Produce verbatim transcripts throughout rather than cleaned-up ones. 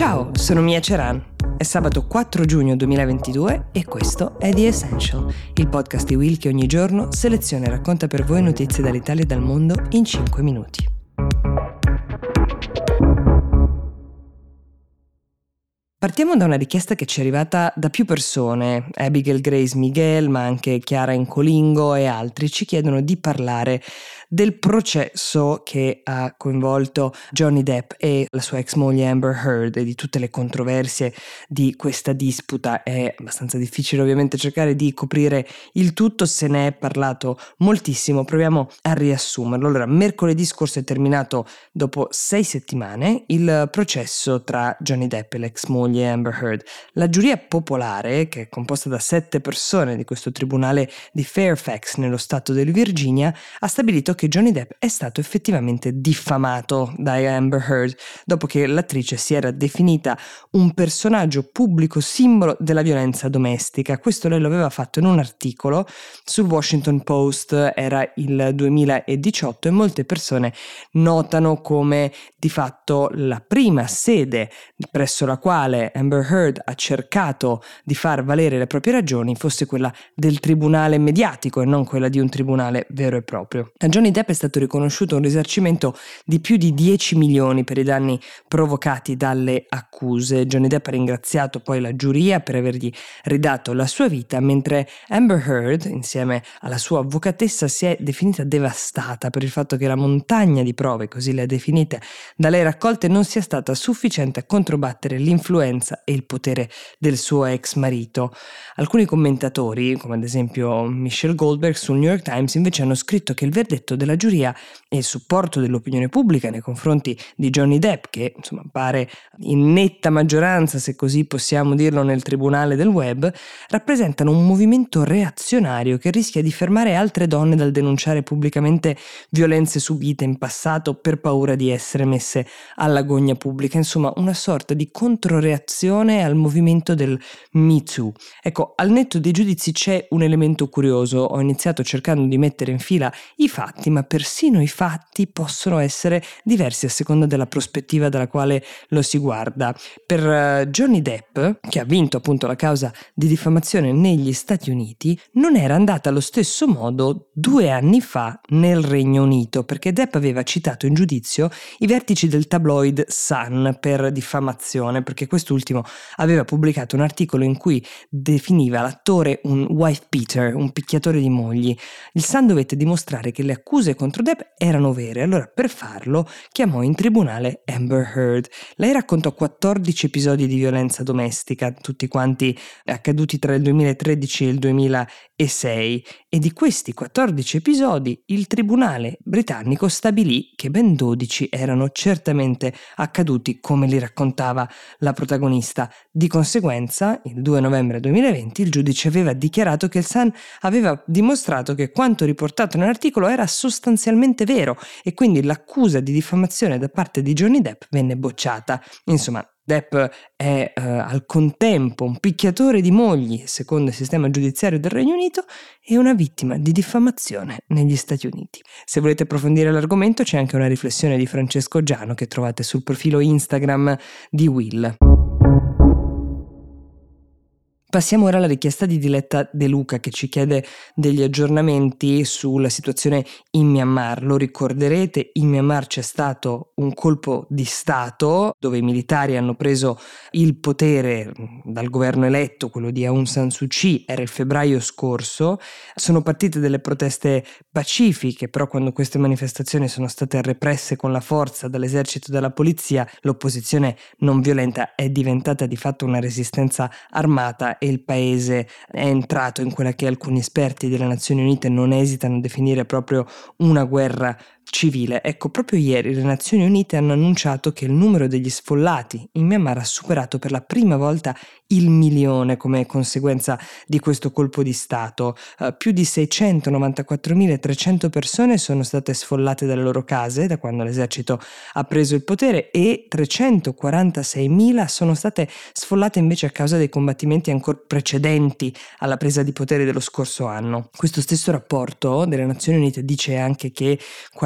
Ciao, sono Mia Ceran. È sabato quattro giugno duemilaventidue e questo è The Essential, il podcast di Will che ogni giorno seleziona e racconta per voi notizie dall'Italia e dal mondo in cinque minuti. Partiamo da una richiesta che ci è arrivata da più persone. Abigail Grace Miguel, ma anche Chiara Incolingo e altri ci chiedono di parlare del processo che ha coinvolto Johnny Depp e la sua ex moglie Amber Heard e di tutte le controversie di questa disputa. È abbastanza difficile ovviamente cercare di coprire il tutto, se ne è parlato moltissimo, proviamo a riassumerlo. Allora, mercoledì scorso è terminato dopo sei settimane il processo tra Johnny Depp e l'ex moglie Amber Heard. La giuria popolare, che è composta da sette persone di questo tribunale di Fairfax nello stato del Virginia, ha stabilito che Johnny Depp è stato effettivamente diffamato da Amber Heard dopo che l'attrice si era definita un personaggio pubblico simbolo della violenza domestica. Questo lei lo aveva fatto in un articolo sul Washington Post, era il duemiladiciotto, e molte persone notano come di fatto la prima sede presso la quale Amber Heard ha cercato di far valere le proprie ragioni fosse quella del tribunale mediatico e non quella di un tribunale vero e proprio. A Johnny Depp è stato riconosciuto un risarcimento di più di dieci milioni per i danni provocati dalle accuse. Johnny Depp ha ringraziato poi la giuria per avergli ridato la sua vita, mentre Amber Heard, insieme alla sua avvocatessa, si è definita devastata per il fatto che la montagna di prove, così le ha definite, da lei raccolte non sia stata sufficiente a controbattere l'influenza e il potere del suo ex marito. Alcuni commentatori, come ad esempio Michelle Goldberg sul New York Times, invece hanno scritto che il verdetto della giuria e il supporto dell'opinione pubblica nei confronti di Johnny Depp, che insomma pare in netta maggioranza, se così possiamo dirlo, nel tribunale del web, rappresentano un movimento reazionario che rischia di fermare altre donne dal denunciare pubblicamente violenze subite in passato per paura di essere messe alla gogna pubblica. Insomma, una sorta di controreazione reazione al movimento del MeToo. Ecco, al netto dei giudizi c'è un elemento curioso. Ho iniziato cercando di mettere in fila i fatti, ma persino i fatti possono essere diversi a seconda della prospettiva dalla quale lo si guarda. Per uh, Johnny Depp, che ha vinto appunto la causa di diffamazione negli Stati Uniti, non era andata allo stesso modo due anni fa nel Regno Unito, perché Depp aveva citato in giudizio i vertici del tabloid Sun per diffamazione, perché questo quest'ultimo aveva pubblicato un articolo in cui definiva l'attore un wife beater, un picchiatore di mogli. Il Sun dovette dimostrare che le accuse contro Depp erano vere, allora per farlo chiamò in tribunale Amber Heard. Lei raccontò quattordici episodi di violenza domestica, tutti quanti accaduti tra il duemilatredici e il duemilasei, e di questi quattordici episodi il tribunale britannico stabilì che ben dodici erano certamente accaduti come li raccontava la protagonista. Di conseguenza, il due novembre duemilaventi, il giudice aveva dichiarato che il Sun aveva dimostrato che quanto riportato nell'articolo era sostanzialmente vero e quindi l'accusa di diffamazione da parte di Johnny Depp venne bocciata. Insomma, Depp è eh, al contempo un picchiatore di mogli, secondo il sistema giudiziario del Regno Unito, e una vittima di diffamazione negli Stati Uniti. Se volete approfondire l'argomento c'è anche una riflessione di Francesco Giano che trovate sul profilo Instagram di Will. Passiamo ora alla richiesta di Diletta De Luca che ci chiede degli aggiornamenti sulla situazione in Myanmar. Lo ricorderete, in Myanmar c'è stato un colpo di stato dove i militari hanno preso il potere dal governo eletto, quello di Aung San Suu Kyi, era il febbraio scorso. Sono partite delle proteste pacifiche, però quando queste manifestazioni sono state represse con la forza dall'esercito e dalla polizia, l'opposizione non violenta è diventata di fatto una resistenza armata e il paese è entrato in quella che alcuni esperti delle Nazioni Unite non esitano a definire proprio una guerra civile. Ecco, proprio ieri le Nazioni Unite hanno annunciato che il numero degli sfollati in Myanmar ha superato per la prima volta il milione come conseguenza di questo colpo di stato. Uh, più di seicentonovantaquattromilatrecento persone sono state sfollate dalle loro case da quando l'esercito ha preso il potere e trecentoquarantaseimila sono state sfollate invece a causa dei combattimenti ancora precedenti alla presa di potere dello scorso anno. Questo stesso rapporto delle Nazioni Unite dice anche che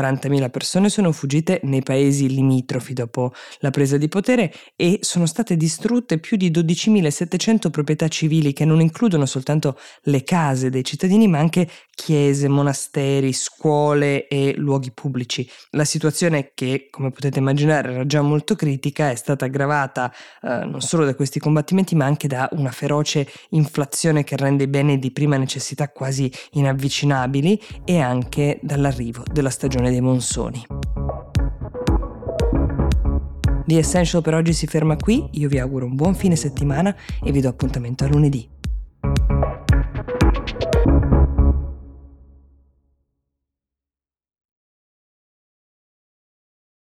quarantamila persone sono fuggite nei paesi limitrofi dopo la presa di potere e sono state distrutte più di dodicimilasettecento proprietà civili, che non includono soltanto le case dei cittadini ma anche chiese, monasteri, scuole e luoghi pubblici. La situazione, che come potete immaginare era già molto critica, è stata aggravata eh, non solo da questi combattimenti ma anche da una feroce inflazione che rende i beni di prima necessità quasi inavvicinabili e anche dall'arrivo della stagione dei monsoni. The Essential per oggi si ferma qui, io vi auguro un buon fine settimana e vi do appuntamento a lunedì.